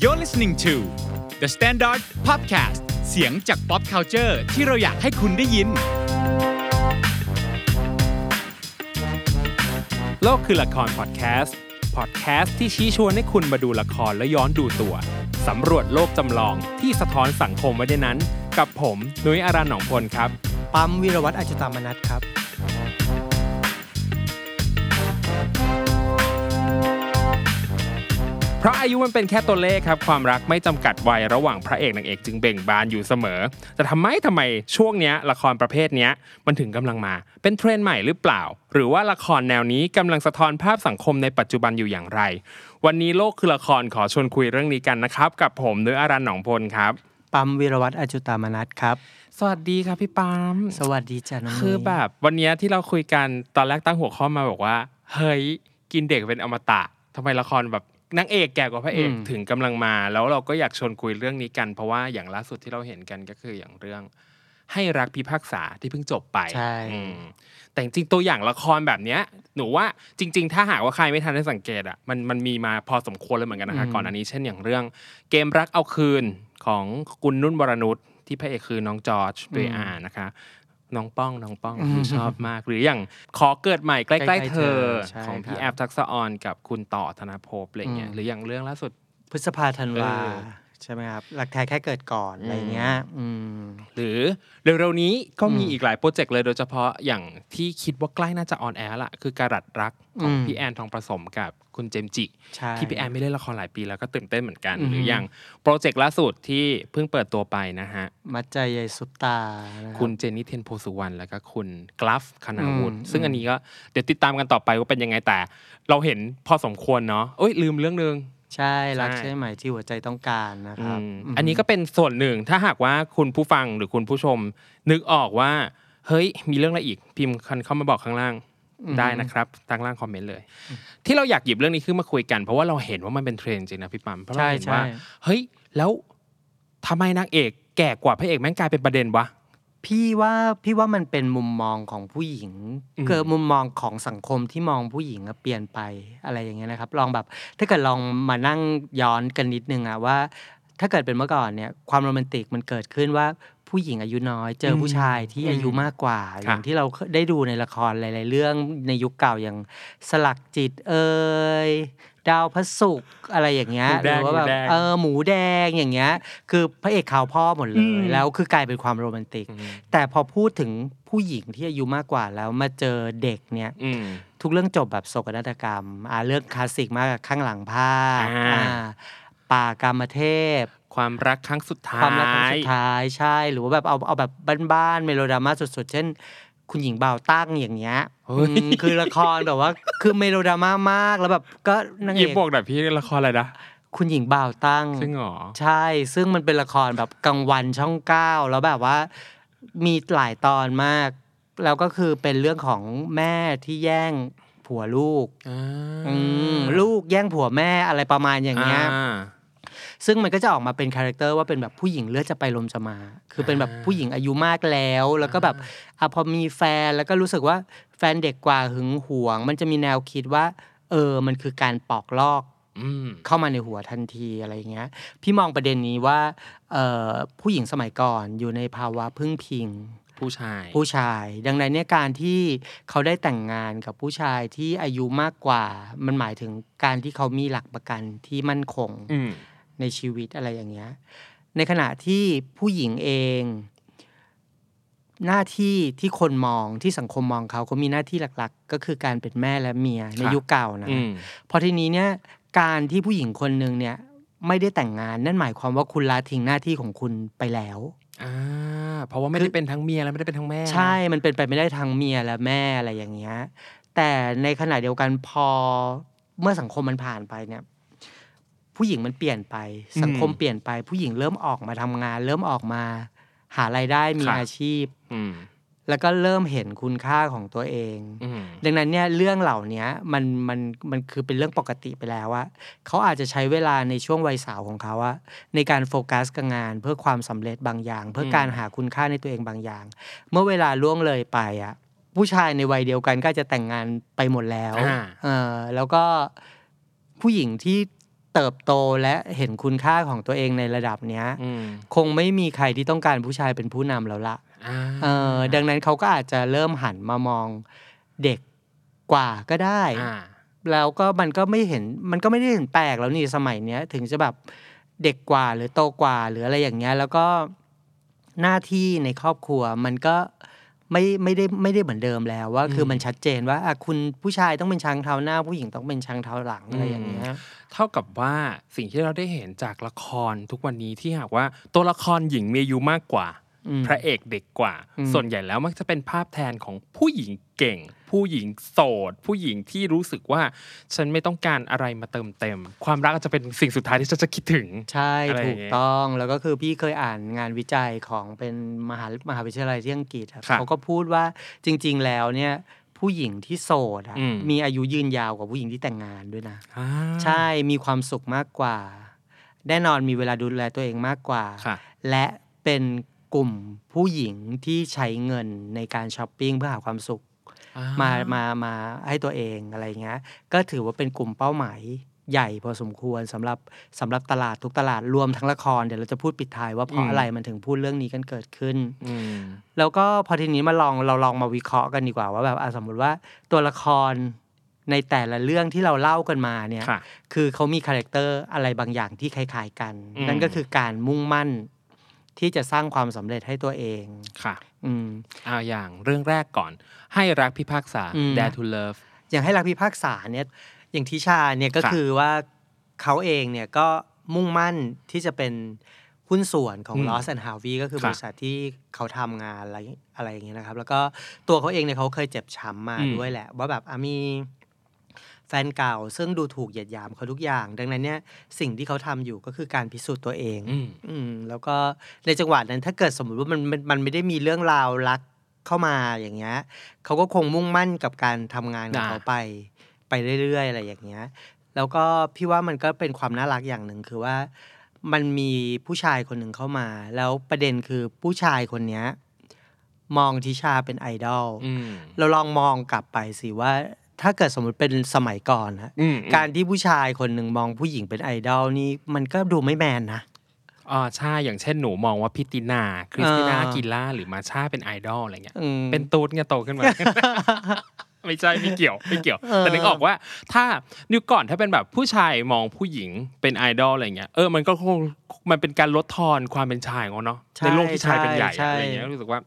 You're listening to The Standard Podcast เสียงจาก Pop Culture ที่เราอยากให้คุณได้ยินโลกคือละครพอดแคสต์ที่ชี้ชวนให้คุณมาดูละครและย้อนดูตัวสำรวจโลกจำลองที่สะท้อนสังคมไว้ในนั้นกับผมนุ้ยอารันหนองพลครับปั๊มวีรวัฒน์อจิตามนัสครับเพราะอายุมันเป็นแค่ตัวเลขครับความรักไม่จำกัดวัยระหว่างพระเอกนางเอกจึงเบ่งบานอยู่เสมอแต่ทำไมช่วงเนี้ยละครประเภทเนี้ยมันถึงกำลังมาเป็นเทรนด์ใหม่หรือเปล่าหรือว่าละครแนวนี้กำลังสะท้อนภาพสังคมในปัจจุบันอยู่อย่างไรวันนี้โลกคือละครขอชวนคุยเรื่องนี้กันนะครับกับผมนุ้ยอารันหนองพลครับปั๊มวีรวัฒน์อจิตามนัสครับสวัสดีครับพี่ปั๊มสวัสดีจ้ะน้องคือแบบวันนี้ที่เราคุยกันตอนแรกตั้งหัวข้อมาบอกว่าเฮ้ยกินเด็กเป็นอมตะทำไมละครแบบนางเอกแก่กว่าพระเอกถึงกำลังมาแล้วเราก็อยากชวนคุยเรื่องนี้กันเพราะว่าอย่างล่าสุดที่เราเห็นกันก็คืออย่างเรื่องให้รักพิพากษาที่เพิ่งจบไปแต่จริงตัวอย่างละครแบบเนี้ยหนูว่าจริงๆถ้าหากว่าใครไม่ทันได้สังเกตอ่ะมันมีมาพอสมควรเลยเหมือนกันนะคะก่อนอันนี้เช่นอย่างเรื่องเกมรักเอาคืนของคุณนุ่นวรนุชที่พระเอกคือน้องจอร์จเบอาร์นะคะน้องป้องชอบมากหรืออย่างขอเกิดใหม่ใกล้ๆเธอของพี่แอฟทักษอรกับคุณต่อธนภพอะไรเงี้ยหรืออย่างเรื่องล่าสุดพฤษภาธันวาใช่ไหมครับหลักแท้แค่เกิดก่อนอะไรเงี้ยหรือเร็วๆนี้ก็มีอีกหลายโปรเจกต์เลยโดยเฉพาะอย่างที่คิดว่าใกล้น่าจะออนแอร์ละคือการัดรักของพี่แอนทองประสมกับคุณเจมจิที่พี่แอนไม่เล่นละครหลายปีแล้วก็ตื่นเต้นเหมือนกันหรืออย่างโปรเจกต์ล่าสุดที่เพิ่งเปิดตัวไปนะฮะมัดใจยายซุปตาคุณเจนนี่เทียนโพสุวรรณแล้วก็คุณกราฟคณาวุฒิซึ่งอันนี้ก็เดี๋ยวติดตามกันต่อไปว่าเป็นยังไงแต่เราเห็นพอสมควรเนาะเอ้ยลืมเรื่องนึงใช่รักใช่ไหมที่หัวใจต้องการนะครับอันนี้ก็เป็นส่วนหนึ่งถ้าหากว่าคุณผู้ฟังหรือคุณผู้ชมนึกออกว่าเฮ้ยมีเรื่องอะไรอีกพิมพ์เข้ามาบอกข้างล่างได้นะครับทางล่างคอมเมนต์เลยที่เราอยากหยิบเรื่องนี้ขึ้นมาคุยกันเพราะว่าเราเห็นว่ามันเป็นเทรนด์จริงนะพี่ปั๊มเพราะเราเห็นว่าเฮ้ยแล้วทำไมนางเอกแก่กว่าพระเอกแม่งกลายเป็นประเด็นวะพี่ว่ามันเป็นมุมมองของผู้หญิงเกิดมุมมองของสังคมที่มองผู้หญิงเปลี่ยนไปอะไรอย่างเงี้ยนะครับลองแบบถ้าเกิดลองมานั่งย้อนกันนิดนึงว่าถ้าเกิดเป็นเมื่อก่อนเนี่ยความโรแมนติกมันเกิดขึ้นว่าผู้หญิงอายุน้อยเจอผู้ชายที่อายุมากกว่าอย่างที่เราได้ดูในละครหลายๆเรื่องในยุคเก่าอย่างสลักจิตดาวพระศุกร์อะไรอย่างเงี้ยหรือว่าแบบหมูแดงอย่างเงี้ยคือพระเอกขาวพ่อหมดเลยแล้วคือกลายเป็นความโรแมนติกแต่พอพูดถึงผู้หญิงที่อายุมากกว่าแล้วมาเจอเด็กเนี่ยทุกเรื่องจบแบบโศกนาฏกรรมเรื่องคลาสสิกมากข้างหลังภาพป่ากามเทพความรักครั้งสุดท้ายใช่หรือว่าแบบเอาแบบบ้านๆเมโลดราม่าสุดๆเช่นคุณหญิงบ่าวตั้งอย่างเงี้ยคือละครแบบว่าคือเมโลดราม่ามากแล้วแบบก็นางเอกบอกหน่อยพี่ละครอะไรนะคุณหญิงบ่าวตั้งจริงหรอใช่ซึ่งมันเป็นละครแบบกลางวันช่อง9แล้วแบบว่ามีหลายตอนมากแล้วก็คือเป็นเรื่องของแม่ที่แย่งผัวลูกลูกแย่งผัวแม่อะไรประมาณอย่างเงี้ยซึ่งมันก็จะออกมาเป็นคาแรคเตอร์ว่าเป็นแบบผู้หญิงเลือดจะไปลมจะมาคือเป็นแบบผู้หญิงอายุมากแล้วแล้วก็แบบพอมีแฟนแล้วก็รู้สึกว่าแฟนเด็กกว่าหึงหวงมันจะมีแนวคิดว่ามันคือการปอกลอกเข้ามาในหัวทันทีอะไรอย่างเงี้ยพี่มองประเด็นนี้ว่าผู้หญิงสมัยก่อนอยู่ในภาวะพึ่งพิงผู้ชายดังนั้นเนี่ยการที่เขาได้แต่งงานกับผู้ชายที่อายุมากกว่ามันหมายถึงการที่เขามีหลักประกันที่มั่นคงในชีวิตอะไรอย่างเงี้ยในขณะที่ผู้หญิงเองหน้าที่ที่คนมองที่สังคมมองเขามีหน้าที่หลักๆก็คือการเป็นแม่และเมียในยุคเก่านะพอทีนี้เนี่ยการที่ผู้หญิงคนนึงเนี่ยไม่ได้แต่งงานนั่นหมายความว่าคุณละทิ้งหน้าที่ของคุณไปแล้วเพราะว่าไม่ได้เป็นทั้งเมียและไม่ได้เป็นทั้งแม่ใช่มันเป็นไปไม่ได้ทั้งเมียและแม่อะไรอย่างเงี้ยแต่ในขณะเดียวกันพอเมื่อสังคมมันผ่านไปเนี่ยผู้หญิงมันเปลี่ยนไปสังคมเปลี่ยนไปผู้หญิงเริ่มออกมาทำงานเริ่มออกมาหารายได้มีอาชีพแล้วก็เริ่มเห็นคุณค่าของตัวเองดังนั้นเนี่ยเรื่องเหล่านี้มันคือเป็นเรื่องปกติไปแล้วว่าเขาอาจจะใช้เวลาในช่วงวัยสาวของเขาว่าในการโฟกัสกับงานเพื่อความสำเร็จบางอย่างเพื่อการหาคุณค่าในตัวเองบางอย่างเมื่อเวลาล่วงเลยไปผู้ชายในวัยเดียวกันก็จะแต่งงานไปหมดแล้วแล้วก็ผู้หญิงที่ เติบโตและเห็นคุณค่าของตัวเองในระดับเนี้ยคงไม่มีใครที่ต้องการผู้ชายเป็นผู้นำแล้วล่ะดังนั้นเขาก็อาจจะเริ่มหันมามองเด็กกว่าก็ได้แล้วก็มันก็ไม่ได้เห็นแปลกแล้วนี่สมัยเนี้ยถึงจะแบบเด็กกว่าหรือโตกว่าหรืออะไรอย่างเงี้ยแล้วก็หน้าที่ในครอบครัวมันก็ไม่ได้เหมือนเดิมแล้วว่าคือมันชัดเจนว่าคุณผู้ชายต้องเป็นช้างเท้าหน้าผู้หญิงต้องเป็นช้างเท้าหลังอะไรอย่างเงี้ยเท่ากับว่าสิ่งที่เราได้เห็นจากละครทุกวันนี้ที่หากว่าตัวละครหญิงมีอายุมากกว่าพระเอกเด็กกว่าส่วนใหญ่แล้วมักจะเป็นภาพแทนของผู้หญิงเก่งผู้หญิงโสดผู้หญิงที่รู้สึกว่าฉันไม่ต้องการอะไรมาเติมเต็มความรักจะเป็นสิ่งสุดท้ายที่ฉันจะคิดถึงใช่ถูกต้องแล้วก็คือพี่เคยอ่านงานวิจัยของเป็นมหาวิทยาลัยที่อังกฤษครับเขาก็พูดว่าจริงๆแล้วเนี่ยผู้หญิงที่โสดมีอายุยืนยาวกว่าผู้หญิงที่แต่งงานด้วยนะใช่มีความสุขมากกว่าแน่นอนมีเวลาดูแลตัวเองมากกว่าและเป็นกลุ่มผู้หญิงที่ใช้เงินในการช้อปปิ้งเพื่อหาความสุขมาให้ตัวเองอะไรเงี้ยก็ถือว่าเป็นกลุ่มเป้าหมายใหญ่พอสมควรสำหรับตลาดทุกตลาดรวมทั้งละครเดี๋ยวเราจะพูดปิดท้ายว่าเพราะอะไรมันถึงพูดเรื่องนี้กันเกิดขึ้นแล้วก็พอทีนี้เราลองมาวิเคราะห์กันดีกว่าว่าแบบสมมติว่าตัวละครในแต่ละเรื่องที่เราเล่ากันมาเนี่ยคือเขามีคาแรคเตอร์อะไรบางอย่างที่คล้ายๆกันนั่นก็คือการมุ่งมั่นที่จะสร้างความสำเร็จให้ตัวเองค่ะเอาอย่างเรื่องแรกก่อนให้รักพิพากษา Dare to Love อย่างให้รักพิพากษาเนี่ยอย่างทิชาเนี่ยก็คือว่าเขาเองเนี่ยก็มุ่งมั่นที่จะเป็นหุ้นส่วนของ Ross and Harvey ก็คือบริษัทที่เขาทำงานอะไรอย่างเงี้ยนะครับแล้วก็ตัวเขาเองเนี่ยเขาเคยเจ็บช้ำมาด้วยแหละว่าแบบมีแฟนเก่าซึ่งดูถูกเหยียดหยามเขาทุกอย่างดังนั้นเนี่ยสิ่งที่เขาทำอยู่ก็คือการพิสูจน์ตัวเองแล้วก็ในจังหวะนั้นถ้าเกิดสมมติว่ามันไม่ได้มีเรื่องราวรักเข้ามาอย่างเงี้ยเขาก็คงมุ่งมั่นกับการทำงานของเขาไปเรื่อยๆอะไรอย่างเงี้ยแล้วก็พี่ว่ามันก็เป็นความน่ารักอย่างหนึ่งคือว่ามันมีผู้ชายคนหนึ่งเข้ามาแล้วประเด็นคือผู้ชายคนเนี้ยมองทิชาเป็นไอดอลเราลองมองกลับไปสิว่าถ้าเกิดสมมติเป็นสมัยก่อนนะการที่ผู้ชายคนหนึ่งมองผู้หญิงเป็นไอดอลนี่มันก็ดูไม่แมนนะใช่อย่างเช่นหนูมองว่าพิตินาคริสตินาอากิล่าหรือมาชาเป็นไอดอลอะไรเงี้ยเป็นตูดเงี้ยโตขึ้นมา ไม่ใช่ไม่เกี่ยวแต่นึกออกว่าถ้านึกก่อนถ้าเป็นแบบผู้ชายมองผู้หญิงเป็นไอดอลอะไรเงี้ยมันก็คงมันเป็นการลดทอนความเป็นชายของเนาะในโลกที่ชายเป็นใหญ่อะไรเงี้ยรู้สึกว่า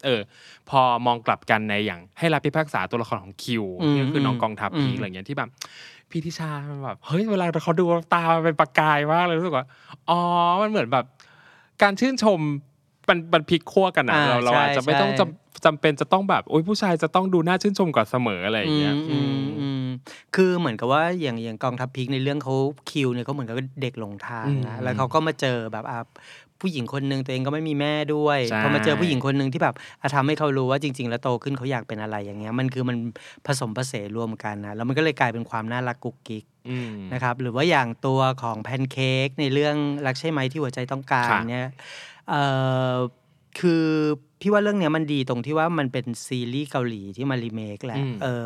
พอมองกลับกันในอย่างให้รับพิพากษาตัวละครของคิวก็คือน้องกองทัพพีอะไรเงี้ยที่แบบพี่ทิชาแบบเฮ้ยเวลาเขาดูตาเป็นประกายมากเลยรู้สึกว่าอ๋อมันเหมือนแบบการชื่นชมมันพลิกขั้วกันนะเราอาจจะไม่ต้องจำเป็นจะต้องแบบโอ๊ยผู้ชายจะต้องดูน่าชื่นชมกว่าเสมออะไรอย่างเงี้ยคือเหมือนกับว่าอย่างกองทัพพีคในเรื่องเขาคิวเนี่ยเขาเหมือนกับเด็กหลงทางนะแล้วเขาก็มาเจอแบบผู้หญิงคนนึงตัวเองก็ไม่มีแม่ด้วยพอมาเจอผู้หญิงคนนึงที่แบบทำให้เขารู้ว่าจริงๆแล้วโตขึ้นเขาอยากเป็นอะไรอย่างเงี้ยมันผสมผสานรวมกันนะแล้วมันก็เลยกลายเป็นความน่ารักกุ๊กกิ๊กนะครับหรือว่าอย่างตัวของแพนเค้กในเรื่องรักใช่ไหมที่หัวใจต้องการเนี่ยคือพี่ว่าเรื่องเนี้ยมันดีตรงที่ว่ามันเป็นซีรีส์เกาหลีที่มารีเมคแหละ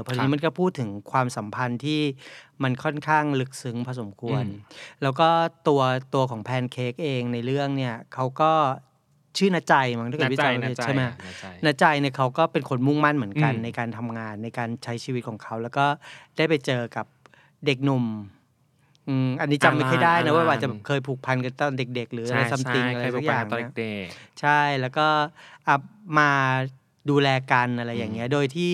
พอดีมันก็พูดถึงความสัมพันธ์ที่มันค่อนข้างลึกซึ้งพอสมควรแล้วก็ตัวของแพนเค้กเองในเรื่องเนี่ยเขาก็ชื่อณใจมั้งถ้าเกิดวิจารณ์ใช่ไหมณใจเนี่ยเขาก็เป็นคนมุ่งมั่นเหมือนกันในการทำงานในการใช้ชีวิตของเขาแล้วก็ได้ไปเจอกับเด็กหนุ่มอันนี้จำไม่ค่อยได้นะว่าอาจจะเคยผูกพันกันตอนเด็กๆหรืออะไรซัมติงอะไรสักอย่างนะใช่แล้วก็มาดูแลกันอะไรอย่างเงี้ยโดยที่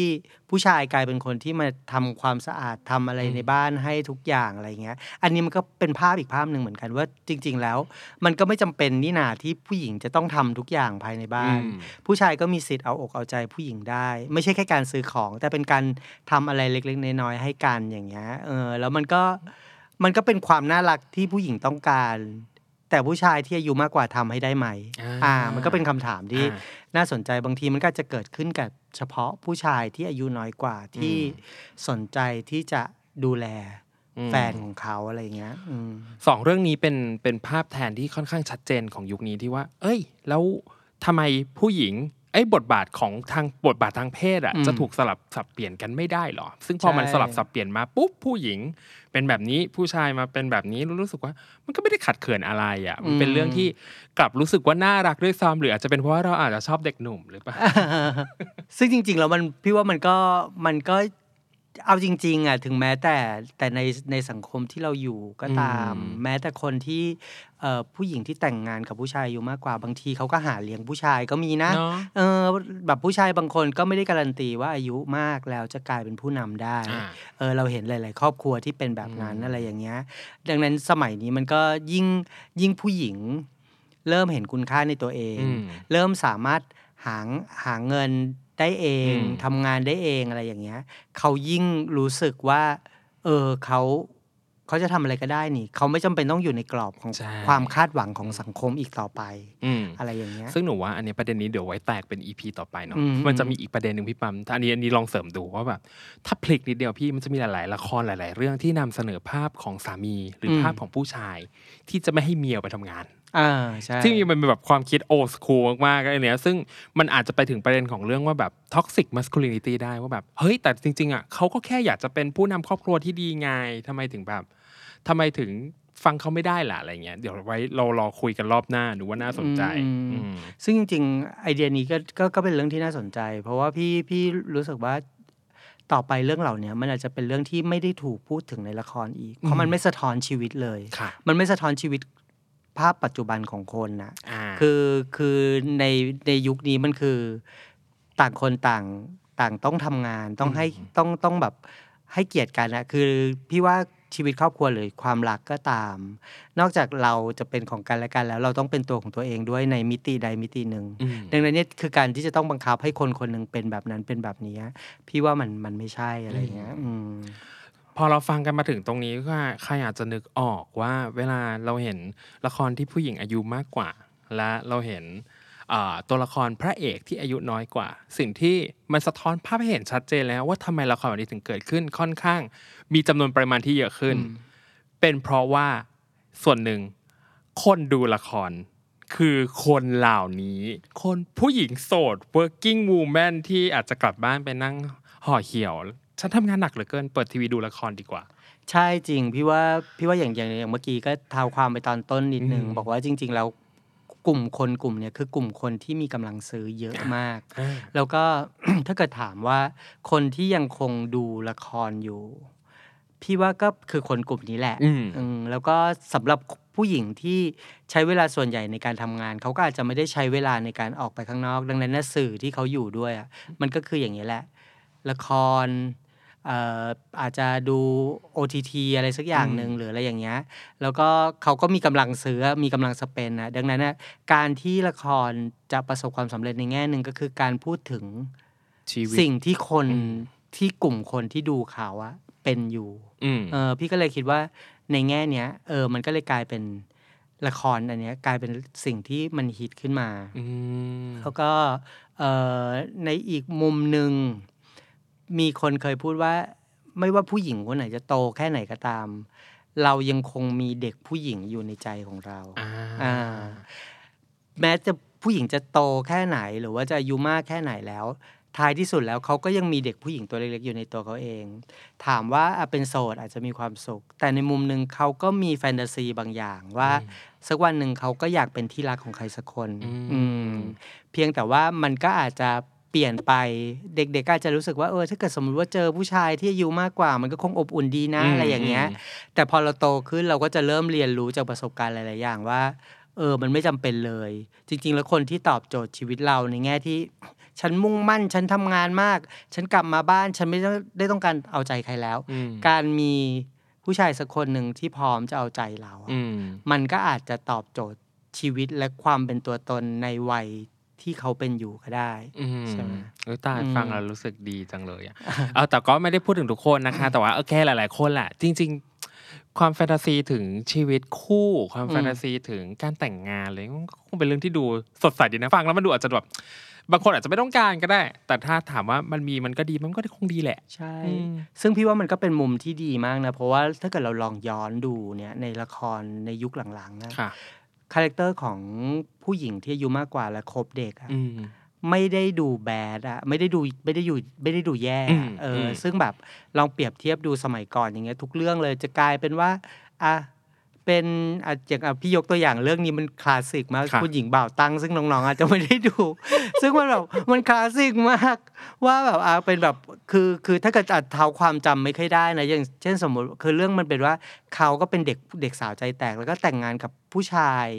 ผู้ชายกลายเป็นคนที่มาทำความสะอาดทำอะไรในบ้านให้ทุกอย่างอะไรเงี้ยอันนี้มันก็เป็นภาพอีกภาพหนึ่งเหมือนกันว่าจริงๆแล้วมันก็ไม่จำเป็นนี่นาที่ผู้หญิงจะต้องทำทุกอย่างภายในบ้านผู้ชายก็มีสิทธิ์เอาอกเอาใจผู้หญิงได้ไม่ใช่แค่การซื้อของแต่เป็นการทำอะไรเล็กๆน้อยๆให้กันอย่างเงี้ยแล้วมันก็เป็นความน่ารักที่ผู้หญิงต้องการแต่ผู้ชายที่อายุมากกว่าทำให้ได้ไหมมันก็เป็นคำถามที่น่าสนใจบางทีมันก็จะเกิดขึ้นกับเฉพาะผู้ชายที่อายุน้อยกว่าที่สนใจที่จะดูแลแฟนของเขาอะไรเงี้ยสองเรื่องนี้เป็นภาพแทนที่ค่อนข้างชัดเจนของยุคนี้ที่ว่าเอ้ยแล้วทำไมผู้หญิง ไอ้บทบาททางเพศอ่ะจะถูกสลับสับเปลี่ยนกันไม่ได้หรอซึ่งพอมันสลับสับเปลี่ยนมาปุ๊บผู้หญิงเป็นแบบนี้ผู้ชายมาเป็นแบบนี้รู้สึกว่ามันก็ไม่ได้ขัดเขินอะไรอ่ะมันเป็นเรื่องที่กลับรู้สึกว่าน่ารักด้วยซ้ำหรืออาจจะเป็นเพราะว่าเราอาจจะชอบเด็กหนุ่มหรือเปล่าซึ่งจริงๆแล้วมันพี่ว่ามันก็เอาจริงๆอ่ะถึงแม้แต่ในสังคมที่เราอยู่ก็ตามแม้แต่คนที่ผู้หญิงที่แต่งงานกับผู้ชายอยู่มากกว่าบางทีเขาก็หาเลี้ยงผู้ชายก็มีนะ no. แบบผู้ชายบางคนก็ไม่ได้การันตีว่าอายุมากแล้วจะกลายเป็นผู้นำได้ เราเห็นหลายๆครอบครัวที่เป็นแบบนั้นอะไรอย่างเงี้ยดังนั้นสมัยนี้มันก็ยิ่งผู้หญิงเริ่มเห็นคุณค่าในตัวเองเริ่มสามารถหาเงินได้เองทำงานได้เองอะไรอย่างเงี้ยเขายิ่งรู้สึกว่าเขาจะทำอะไรก็ได้นี่เขาไม่จำเป็นต้องอยู่ในกรอบของความคาดหวังของสังคมอีกต่อไป อะไรอย่างเงี้ยซึ่งหนูว่าอันนี้ประเด็นนี้เดี๋ยวไว้แตกเป็น EP ต่อไปเนาะมันจะมีอีกประเด็นนึงพี่ปั๊มอันนี้ลองเสริมดูว่าแบบถ้าพลิกนิดเดียวพี่มันจะมีหลายๆละครหลายๆเรื่องที่นำเสนอภาพของสามีหรือภาพของผู้ชายที่จะไม่ให้เมียไปทำงานใช่ซึ่งมันเป็นแบบความคิดโอลด์สคูลมากๆอะไรเนี้ยซึ่งมันอาจจะไปถึงประเด็นของเรื่องว่าแบบท็อกซิกมาสคูลินิตี้ได้ว่าแบบเฮ้ยแต่จริงๆอ่ะเขาก็แค่อยากจะเป็นผู้นำครอบครัวที่ดีไงทำไมถึงฟังเขาไม่ได้ล่ะอะไรเงี้ยเดี๋ยวไว้เรารอคุยกันรอบหน้าหนูว่าน่าสนใจซึ่งจริงๆไอเดียนี้ก็เป็นเรื่องที่น่าสนใจเพราะว่าพี่รู้สึกว่าต่อไปเรื่องเหล่านี้มันอาจจะเป็นเรื่องที่ไม่ได้ถูกพูดถึงในละครอีกเพราะมันไม่สะท้อนชีวิตเลยมันไม่สะท้อนชีวิตภาพปัจจุบันของคนนะคือในยุคนี้มันคือต่างคนต่างต้องทำงานต้องให้ต้องแบบให้เกียรติกันนะคือพี่ว่าชีวิตครอบครัวหรือความรักก็ตามนอกจากเราจะเป็นของกันและกันแล้วเราต้องเป็นตัวของตัวเองด้วยในมิติใดมิติหนึ่งดังนั้นเนี่ยคือการที่จะต้องบังคับให้คนคนนึงเป็นแบบนั้นเป็นแบบนี้พี่ว่ามันไม่ใช่อะไรอย่างเงี้ยพอเราฟังกันมาถึงตรงนี้ก็ใครอาจจะนึกออกว่าเวลาเราเห็นละครที่ผู้หญิงอายุมากกว่าและเราเห็นตัวละครพระเอกที่อายุน้อยกว่าสิ่งที่มันสะท้อนภาพให้เห็นชัดเจนแล้วว่าทำไมละครแบบนี้ถึงเกิดขึ้นค่อนข้างมีจำนวนปริมาณที่เยอะขึ้นเป็นเพราะว่าส่วนหนึ่งคนดูละครคือคนเหล่านี้คนผู้หญิงโสด working woman ที่อาจจะกลับบ้านไปนั่งห่อเหี่ยวฉันทำงานหนักเหลือเกินเปิดทีวีดูละครดีกว่าใช่จริงพี่ว่าอย่างเมื่อกี้ก็เท้าความไปตอนต้นนิดนึงบอกว่าจริงๆแล้วกลุ่มคนกลุ่มเนี้ยคือกลุ่มคนที่มีกำลังซื้อเยอะมากแล้วก็ ถ้าเกิดถามว่าคนที่ยังคงดูละครอยู่พี่ว่าก็คือคนกลุ่มนี้แหละแล้วก็สำหรับผู้หญิงที่ใช้เวลาส่วนใหญ่ในการทำงานเขาก็อาจจะไม่ได้ใช้เวลาในการออกไปข้างนอกดังนั้นสื่อที่เขาอยู่ด้วยอ่ะมันก็คืออย่างนี้แหละละครอาจจะดู OTT อะไรสักอย่างหนึ่งหรืออะไรอย่างเงี้ยแล้วก็เขาก็มีกำลังซื้อมีกำลังสเปนนะดังนั้นนะการที่ละครจะประสบความสำเร็จในแง่หนึ่งก็คือการพูดถึงสิ่งที่คนที่กลุ่มคนที่ดูเขาอะเป็นอยู่พี่ก็เลยคิดว่าในแง่เนี้ยมันก็เลยกลายเป็นละครอันเนี้ยกลายเป็นสิ่งที่มันฮิตขึ้นมาแล้วก็ในอีกมุมหนึ่งมีคนเคยพูดว่าไม่ว่าผู้หญิงคนไหนจะโตแค่ไหนก็ตามเรายังคงมีเด็กผู้หญิงอยู่ในใจของเราแม้จะผู้หญิงจะโตแค่ไหนหรือว่าจะอายุมากแค่ไหนแล้วท้ายที่สุดแล้วเขาก็ยังมีเด็กผู้หญิงตัวเล็กๆอยู่ในตัวเขาเองถามว่าเป็นโสดอาจจะมีความสุขแต่ในมุมนึงเขาก็มีแฟนตาซีบางอย่างว่าสักวันหนึ่งเขาก็อยากเป็นที่รักของใครสักคนเพียงแต่ว่ามันก็อาจจะเปลี่ยนไปเด็กๆก็จะรู้สึกว่าถ้าเกิดสมมติว่าเจอผู้ชายที่อายุมากกว่ามันก็คงอบอุ่นดีนะอะไรอย่างเงี้ยแต่พอเราโตขึ้นเราก็จะเริ่มเรียนรู้จากประสบการณ์หลายๆอย่างว่ามันไม่จำเป็นเลยจริงๆแล้วคนที่ตอบโจทย์ชีวิตเราในแง่ที่ฉันมุ่งมั่นฉันทำงานมากฉันกลับมาบ้านฉันไม่ได้ต้องการเอาใจใครแล้วการมีผู้ชายสักคนหนึ่งที่พร้อมจะเอาใจเรามันก็อาจจะตอบโจทย์ชีวิตและความเป็นตัวตนในวัยที่เขาเป็นอยู่ก็ได้ใช่ไหมตาฟังแล้วรู้สึกดีจังเลยเอาแต่ก็ไม่ได้พูดถึงทุกคนนะคะแต่ว่าโอเคหลายๆคนแหละจริงๆความแฟนตาซีถึงชีวิตคู่ความแฟนตาซีถึงการแต่งงานเลยก็คงเป็นเรื่องที่ดูสดใสดีนะฟังแล้วมันดูอาจจะแบบบางคนอาจจะไม่ต้องการก็ได้แต่ถ้าถามว่ามันมีมันก็ดีมันก็คงดีแหละใช่ซึ่งพี่ว่ามันก็เป็นมุมที่ดีมากนะเพราะว่าถ้าเกิดเราลองย้อนดูเนี่ยในละครในยุคหลังๆนะคาแรคเตอร์ของผู้หญิงที่อายุมากกว่าและคบเด็ก ไม่ได้ดูแบดอะไม่ได้ดูแย่ซึ่งแบบลองเปรียบเทียบดูสมัยก่อนอย่างเงี้ยทุกเรื่องเลยจะกลายเป็นว่าอ่ะเป็นอาจจะพี่ยกตัวอย่างเรื่องนี้มันคลาสสิกมากคุณหญิงบ่าวตังซึ่งน้องๆอาจจะไม่ได้ดูซึ่งมันแบบมันคลาสสิกมากว่าแบบเป็นแบบคือถ้าเกิดเท้าความจำไม่ค่อยได้นะอย่างเช่นสมมติคือเรื่องมันเป็นว่าเขาก็เป็นเด็กสาวใจแตกแล้วก็แต่งงานกับผู้ชาย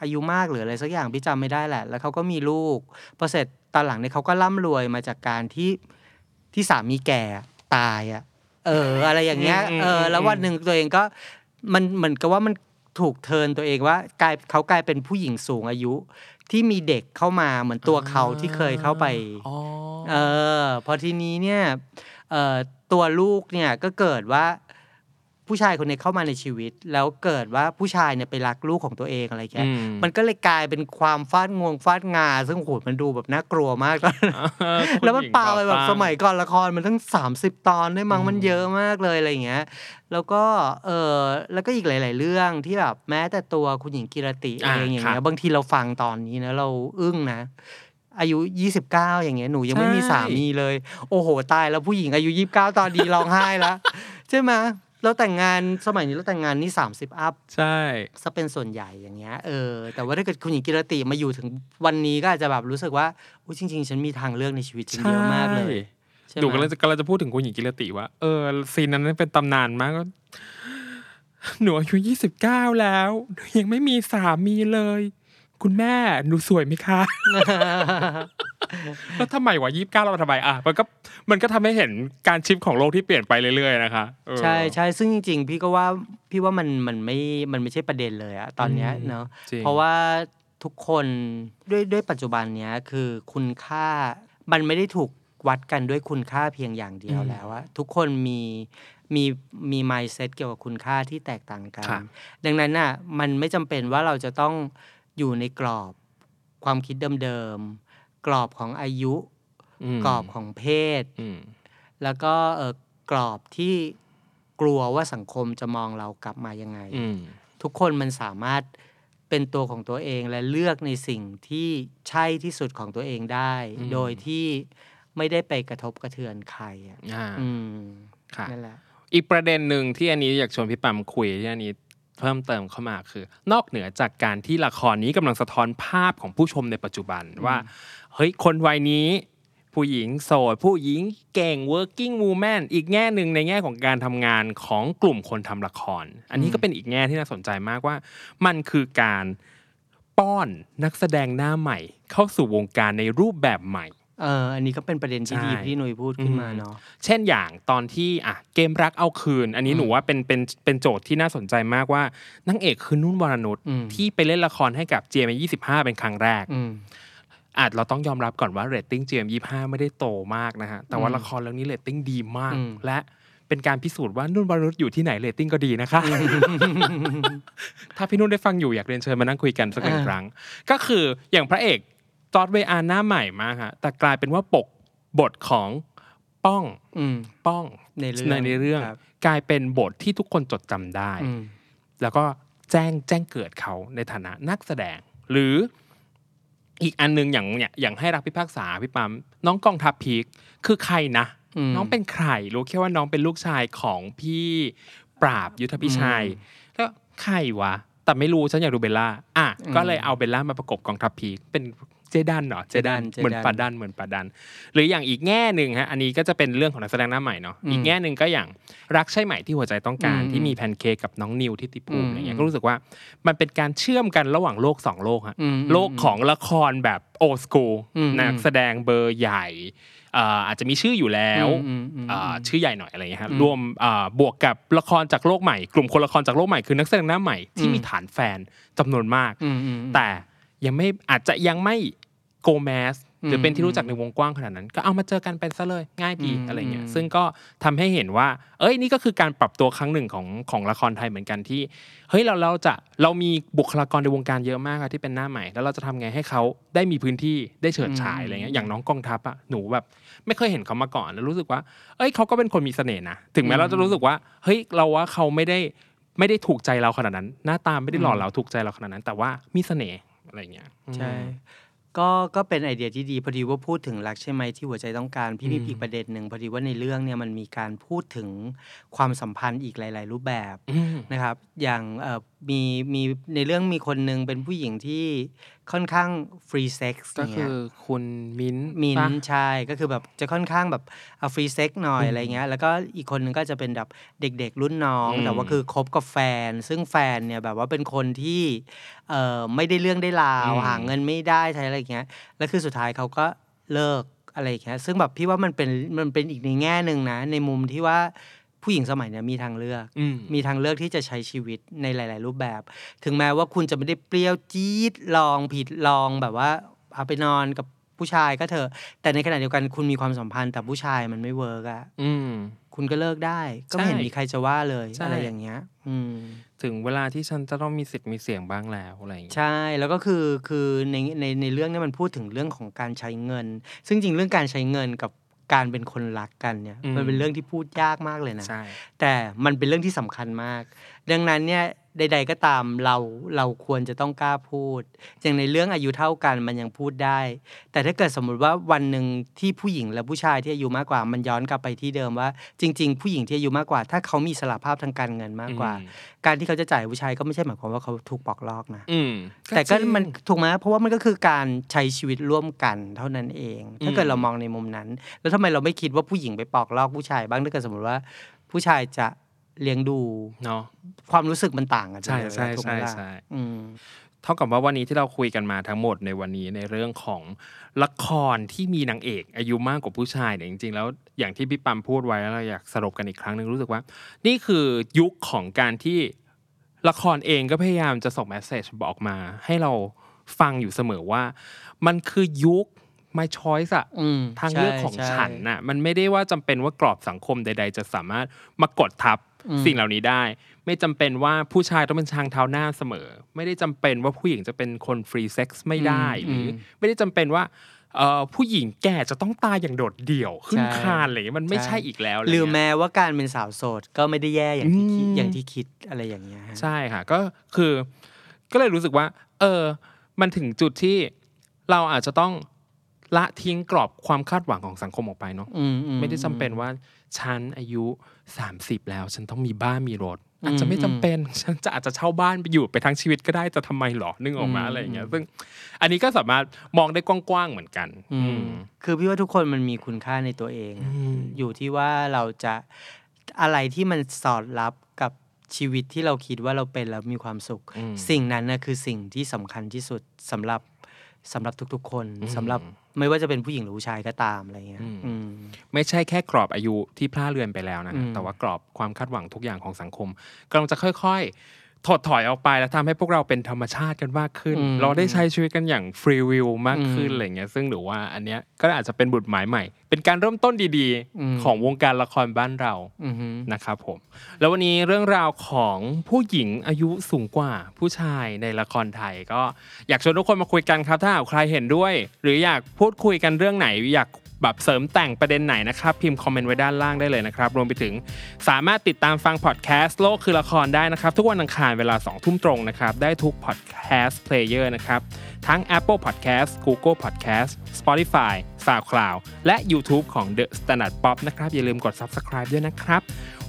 อายุมากหรืออะไรสักอย่างพี่จำไม่ได้แหละแล้วเขาก็มีลูกพอเสร็จตอนหลังเนี่ยเขาก็ร่ำรวยมาจากการที่สามีแก่ตายอ่ะอะไรอย่างเงี้ยแล้ววันนึงตัวเองก็มันเหมือนกับว่ามันถูกเทิร์นตัวเองว่ากลายเขากลายเป็นผู้หญิงสูงอายุที่มีเด็กเข้ามาเหมือนตัวเขาที่เคยเข้าไปพอทีนี้เนี่ยตัวลูกเนี่ยก็เกิดว่าผู้ชายคนนี้เข้ามาในชีวิตแล้วเกิดว่าผู้ชายเนี่ยไปรักลูกของตัวเองอะไรแกมันก็เลยกลายเป็นความฟาดงาซึ่งโหดมันดูแบบน่ากลัวมากแล้วมันปาไปแบบสมัยก่อนละครมันทั้ง30ตอนด้วยมั้งมันเยอะมากเลยอะไรอย่างเงี้ยแล้วก็แล้วก็อีกหลายๆเรื่องที่แบบแม้แต่ตัวคุณหญิงกิรติเองอย่างเงี้ยบางทีเราฟังตอนนี้นะเราอึ้งนะอายุ29อย่างเงี้ยหนูยังไม่มีสามีเลยโอ้โหตายแล้วผู้หญิงอายุ29ตอนนี้ร้องไห้แล้วใช่มั้ยเราแต่งงานสมัยนี้เราแต่งงานนี่30อัพใช่ซะเป็นส่วนใหญ่อย่างเงี้ยแต่ว่าถ้าเกิดคุณหญิงกิรติมาอยู่ถึงวันนี้ก็อาจจะแบบรู้สึกว่าอุ๊ยจริงๆฉันมีทางเลือกในชีวิตฉันเยอะมากเลยดูกำลังจะพูดถึงคุณหญิงกิรติว่าซีนนั้นเป็นตำนานมากหนูอายุ29แล้วหนูยังไม่มีสามีเลยคุณแม่หนูสวยมั้ยคะแล้วทำไมวะ29เราทำไมอ่ะมันก็ทำให้เห็นการชิฟต์ของโลกที่เปลี่ยนไปเรื่อยๆนะคะใช่ใช่ซึ่งจริงๆพี่ว่ามันไม่ใช่ประเด็นเลยอะตอนเนี้ยเนาะเพราะว่าทุกคนด้วยปัจจุบันเนี้ยคือคุณค่ามันไม่ได้ถูกวัดกันด้วยคุณค่าเพียงอย่างเดียวแล้วอะทุกคนมี mindset เกี่ยวกับคุณค่าที่แตกต่างกันดังนั้นน่ะมันไม่จำเป็นว่าเราจะต้องอยู่ในกรอบความคิดเดิมๆกรอบของอายุกรอบของเพศแล้วก็กรอบที่กลัวว่าสังคมจะมองเรากลับมายังไงทุกคนมันสามารถเป็นตัวของตัวเองและเลือกในสิ่งที่ใช่ที่สุดของตัวเองได้โดยที่ไม่ได้ไปกระทบกระเทือนใครนั่นแหละอีกประเด็นหนึ่งที่อันนี้อยากชวนพี่ปั๊มคุยที่อันนี้เพิ่มเติมเข้ามาคือนอกเหนือจากการที่ละครนี้กำลังสะท้อนภาพของผู้ชมในปัจจุบันว่าเฮ้ยคนวัยนี้ผู้หญิงโสดผู้หญิงเก่ง working woman อีกแง่นึงในแง่ของการทำงานของกลุ่มคนทำละครอันนี้ก็เป็นอีกแง่ที่น่าสนใจมากว่ามันคือการป้อนนักแสดงหน้าใหม่เข้าสู่วงการในรูปแบบใหม่อันนี้ก็เป็นประเด็นที่ดีที่หนุ่ยพูดขึ้นมาเนาะเช่นอย่างตอนที่เกมรักเอาคืนอันนี้หนูว่าเป็นโจทย์ที่น่าสนใจมากว่านางเอกคือนุ่นวรนุชที่ไปเล่นละครให้กับ GMM25 เป็นครั้งแรกอาจเราต้องยอมรับก่อนว่าเรตติ้ง GMM25 ไม่ได้โตมากนะฮะแต่ว่าละครเรื่องนี้เรตติ้งดีมากและเป็นการพิสูจน์ว่านุ่นวรนุชอยู่ที่ไหนเรตติ้งก็ดีนะคะ ถ้าพี่นุ่นได้ฟังอยู่อยากเรียนเชิญมานั่งคุยกันสักครั้งก็คืออย่างพระเอกจอร์จเวอาหน้าใหม่มากฮะแต่กลายเป็นว่าปกบทของป้องในเรื่องกลายเป็นบทที่ทุกคนจดจำได้แล้วก็แจ้งเกิดเขาในฐานะนักแสดงหรืออีกอันนึงอย่างให้รักพิพากษาพี่ปั๊มน้องกองทัพพีคคือใครนะน้องเป็นใครรู้แค่ว่าน้องเป็นลูกชายของพี่ปราบยุทธพิชัยแล้วใครวะแต่ไม่รู้ฉันอยากดูเบลล่าก็เลยเอาเบลล่ามาประกบกองทัพพีคเป็นเจดันเหมือนปาดันหรืออย่างอีกแง่นึงฮะอันนี้ก็จะเป็นเรื่องของนักแสดงหน้าใหม่เนาะอีกแง่นึงก็อย่างรักใช่ไหมที่หัวใจต้องการที่มีแพนเค้กกับน้องนิวทิติภูมิอะไรเงี้ยก็รู้สึกว่ามันเป็นการเชื่อมกันระหว่างโลก2โลกฮะโลกของละครแบบโอลด์สคูลนักแสดงเบอร์ใหญ่อาจจะมีชื่ออยู่แล้วชื่อใหญ่หน่อยอะไรเงี้ยฮะรวมบวกกับละครจากโลกใหม่กลุ่มคนละครจากโลกใหม่คือนักแสดงหน้าใหม่ที่มีฐานแฟนจำนวนมากแต่ยังไม่อาจจะยังไม่โกแมสหรือเป็นที่รู้จักในวงกว้างขนาดนั้นก็เอามาเจอกันเป็นซะเลยง่ายดีอะไรเงี้ยซึ่งก็ทำให้เห็นว่าเอ้ยนี่ก็คือการปรับตัวครั้งหนึ่งของละครไทยเหมือนกันที่เฮ้ยเรามีบุคลากรในวงการเยอะมากที่เป็นหน้าใหม่แล้วเราจะทำไงให้เขาได้มีพื้นที่ได้เฉิดฉายอะไรเงี้ยอย่างน้องกองทัพอ่ะหนูแบบไม่เคยเห็นเขามาก่อนแล้วรู้สึกว่าเอ้ยเขาก็เป็นคนมีเสน่ห์นะถึงแม้เราจะรู้สึกว่าเฮ้ยเราว่าเขาไม่ได้ถูกใจเราขนาดนั้นหน้าตาไม่ได้หล่อเราถูกใจเราขนาดนั้นแต่ว่ามีเสน่ห์อะไรเงี้ยใช่ ก็เป็นไอเดียที่ดีพอดีว่าพูดถึงรักใช่ไหมที่หัวใจต้องการพี่มีอีกประเด็นหนึ่งพอดีว่าในเรื่องเนี่ยมันมีการพูดถึงความสัมพันธ์อีกหลายๆรูปแบบนะครับอย่างมีในเรื่องมีคนนึงเป็นผู้หญิงที่ค่อนข้างฟรีเซ็กส์ก็คือคุณมิ้นใช่ก็คือแบบจะค่อนข้างแบบเอาฟรีเซ็กส์หน่อยอะไรเงี้ยแล้วก็อีกคนนึงก็จะเป็นแบบเด็กๆรุ่นน้องแต่ว่าคือคบกับแฟนซึ่งแฟนเนี่ยแบบว่าเป็นคนที่ไม่ได้เรื่องได้ราวหาเงินไม่ได้ใช้อะไรเงี้ยแล้วคือสุดท้ายเขาก็เลิกอะไรเงี้ยซึ่งแบบพี่ว่ามันเป็นอีกในแง่นึงนะในมุมที่ว่าผู้หญิงสมัยนี้มีทางเลือกที่จะใช้ชีวิตในหลายๆรูปแบบถึงแม้ว่าคุณจะไม่ได้เปรี้ยวจี๊ดลองผิดลองแบบว่าพาไปนอนกับผู้ชายก็เถอะแต่ในขณะเดียวกันคุณมีความสัมพันธ์แต่ผู้ชายมันไม่เวิร์กอ่ะคุณก็เลิกได้ก็ไม่เห็นมีใครจะว่าเลยอะไรอย่างเงี้ยถึงเวลาที่ฉันจะต้องมีสิทธิ์มีเสียงบ้างแล้วอะไรอย่างเงี้ยใช่แล้วก็คือในเรื่องนี้มันพูดถึงเรื่องของการใช้เงินซึ่งจริงเรื่องการใช้เงินกับการเป็นคนรักกันเนี่ยมันเป็นเรื่องที่พูดยากมากเลยนะแต่มันเป็นเรื่องที่สำคัญมากดังนั้นเนี่ยใดๆก็ตามเราควรจะต้องกล้าพูดอย่างในเรื่องอายุเท่ากันมันยังพูดได้แต่ถ้าเกิดสมมุติว่าวันนึงที่ผู้หญิงและผู้ชายที่อายุมากกว่ามันย้อนกลับไปที่เดิมว่าจริงๆผู้หญิงที่อายุมากกว่าถ้าเขามีอิสรภาพทางการเงินมากกว่าการที่เขาจะจ่ายผู้ชายก็ไม่ใช่หมายความว่าเขาถูกปลอกลอกนะแต่ก็มันถูกมั้ยเพราะว่ามันก็คือการใช้ชีวิตร่วมกันเท่านั้นเองถ้าเกิดเรามองในมุมนั้นแล้วทำไมเราไม่คิดว่าผู้หญิงไปปลอกลอกผู้ชายบ้างถ้าเกิดสมมุติว่าผู้ชายจะเลี้ยงดูเนาะความรู้สึกมันต่างกันใช่ใช่ใช่ใช่เท่ากับว่าวันนี้ที่เราคุยกันมาทั้งหมดในวันนี้ในเรื่องของละครที่มีนางเอกอายุมากกว่าผู้ชายเนี่ยจริงๆแล้วอย่างที่พี่ปั๊มพูดไว้แล้วเราอยากสรุปกันอีกครั้งนึงรู้สึกว่านี่คือยุคของการที่ละครเองก็พยายามจะส่งเมสเสจบอกมาให้เราฟังอยู่เสมอว่ามันคือยุคmy choice อ่ะทางเลือกของฉันน่ะมันไม่ได้ว่าจำเป็นว่ากรอบสังคมใดๆจะสามารถมากดทับสิ่งเหล่านี้ได้ไม่จำเป็นว่าผู้ชายต้องเป็นช้างเท้าหน้าเสมอไม่ได้จำเป็นว่าผู้หญิงจะเป็นคนฟรีเซ็กซ์ไม่ได้หรือไม่ได้จำเป็นว่าผู้หญิงแก่จะต้องตายอย่างโดดเดี่ยวขึ้นคานอะไรมันไม่ใช่อีกแล้วหรือแม้ว่าการเป็นสาวโสดก็ไม่ได้แย่อย่างที่คิดอะไรอย่างเงี้ยใช่ค่ะก็คือก็เลยรู้สึกว่ามันถึงจุดที่เราอาจจะต้องละทิ้งกรอบความคาดหวังของสังคมออกไปเนาะไม่ได้จำเป็นว่าฉันอายุ30แล้วฉันต้องมีบ้านมีรถอาจจะไม่จำเป็นฉันจะอาจจะเช่าบ้านไปอยู่ไปทั้งชีวิตก็ได้แต่ทำไมหรอนึกออกมาอะไรอย่างเงี้ยซึ่งอันนี้ก็สามารถมองได้กว้างๆเหมือนกันคือพี่ว่าทุกคนมันมีคุณค่าในตัวเองอยู่ที่ว่าเราจะอะไรที่มันสอดรับกับชีวิตที่เราคิดว่าเราเป็นแล้วมีความสุขสิ่งนั้นนะคือสิ่งที่สำคัญที่สุดสำหรับทุกๆคนสำหรับไม่ว่าจะเป็นผู้หญิงหรือผู้ชายก็ตามอะไรเงี้ยไม่ใช่แค่กรอบอายุที่พล่าเลือนไปแล้วนะแต่ว่ากรอบความคาดหวังทุกอย่างของสังคมกำลังจะค่อยๆถดถอยออกไปและทำให้พวกเราเป็นธรรมชาติกันมากขึ้นเราได้ใช้ชีวิตกันอย่างฟรีวิวมากขึ้นอะไรเงี้ยซึ่งหรือว่าอันเนี้ยก็อาจจะเป็นบทหมายใหม่เป็นการเริ่มต้นดีๆของวงการละครบ้านเรานะครับผมแล้ววันนี้เรื่องราวของผู้หญิงอายุสูงกว่าผู้ชายในละครไทยก็อยากชวนทุกคนมาคุยกันครับถ้าใครเห็นด้วยหรืออยากพูดคุยกันเรื่องไหนอยากแบบเสริมแต่งประเด็นไหนนะครับพิมพ์คอมเมนต์ไว้ด้านล่างได้เลยนะครับรวมไปถึงสามารถติดตามฟังพอดแคสต์โลกคือละครได้นะครับทุกวันอังคารเวลา 20:00 นนะครับได้ทุกพอดแคสต์เพลเยอร์นะครับทั้ง Apple Podcast Google Podcast Spotify SoundCloud และ YouTube ของ The Standard Pop นะครับอย่าลืมกด Subscribe ด้วยนะครับ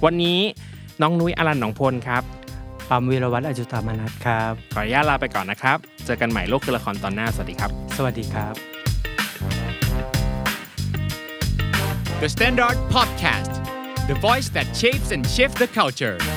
วันนี้น้องนุ้ยอลันหนองพลครับปั๊มวีรวัฒน์อจุตามนัสครับขออนุญาตลาไปก่อนนะครับเจอกันใหม่โลกคือละครตอนหน้าสวัสดีครับสวัสดีครับThe Standard Podcast, the voice that shapes and shifts the culture.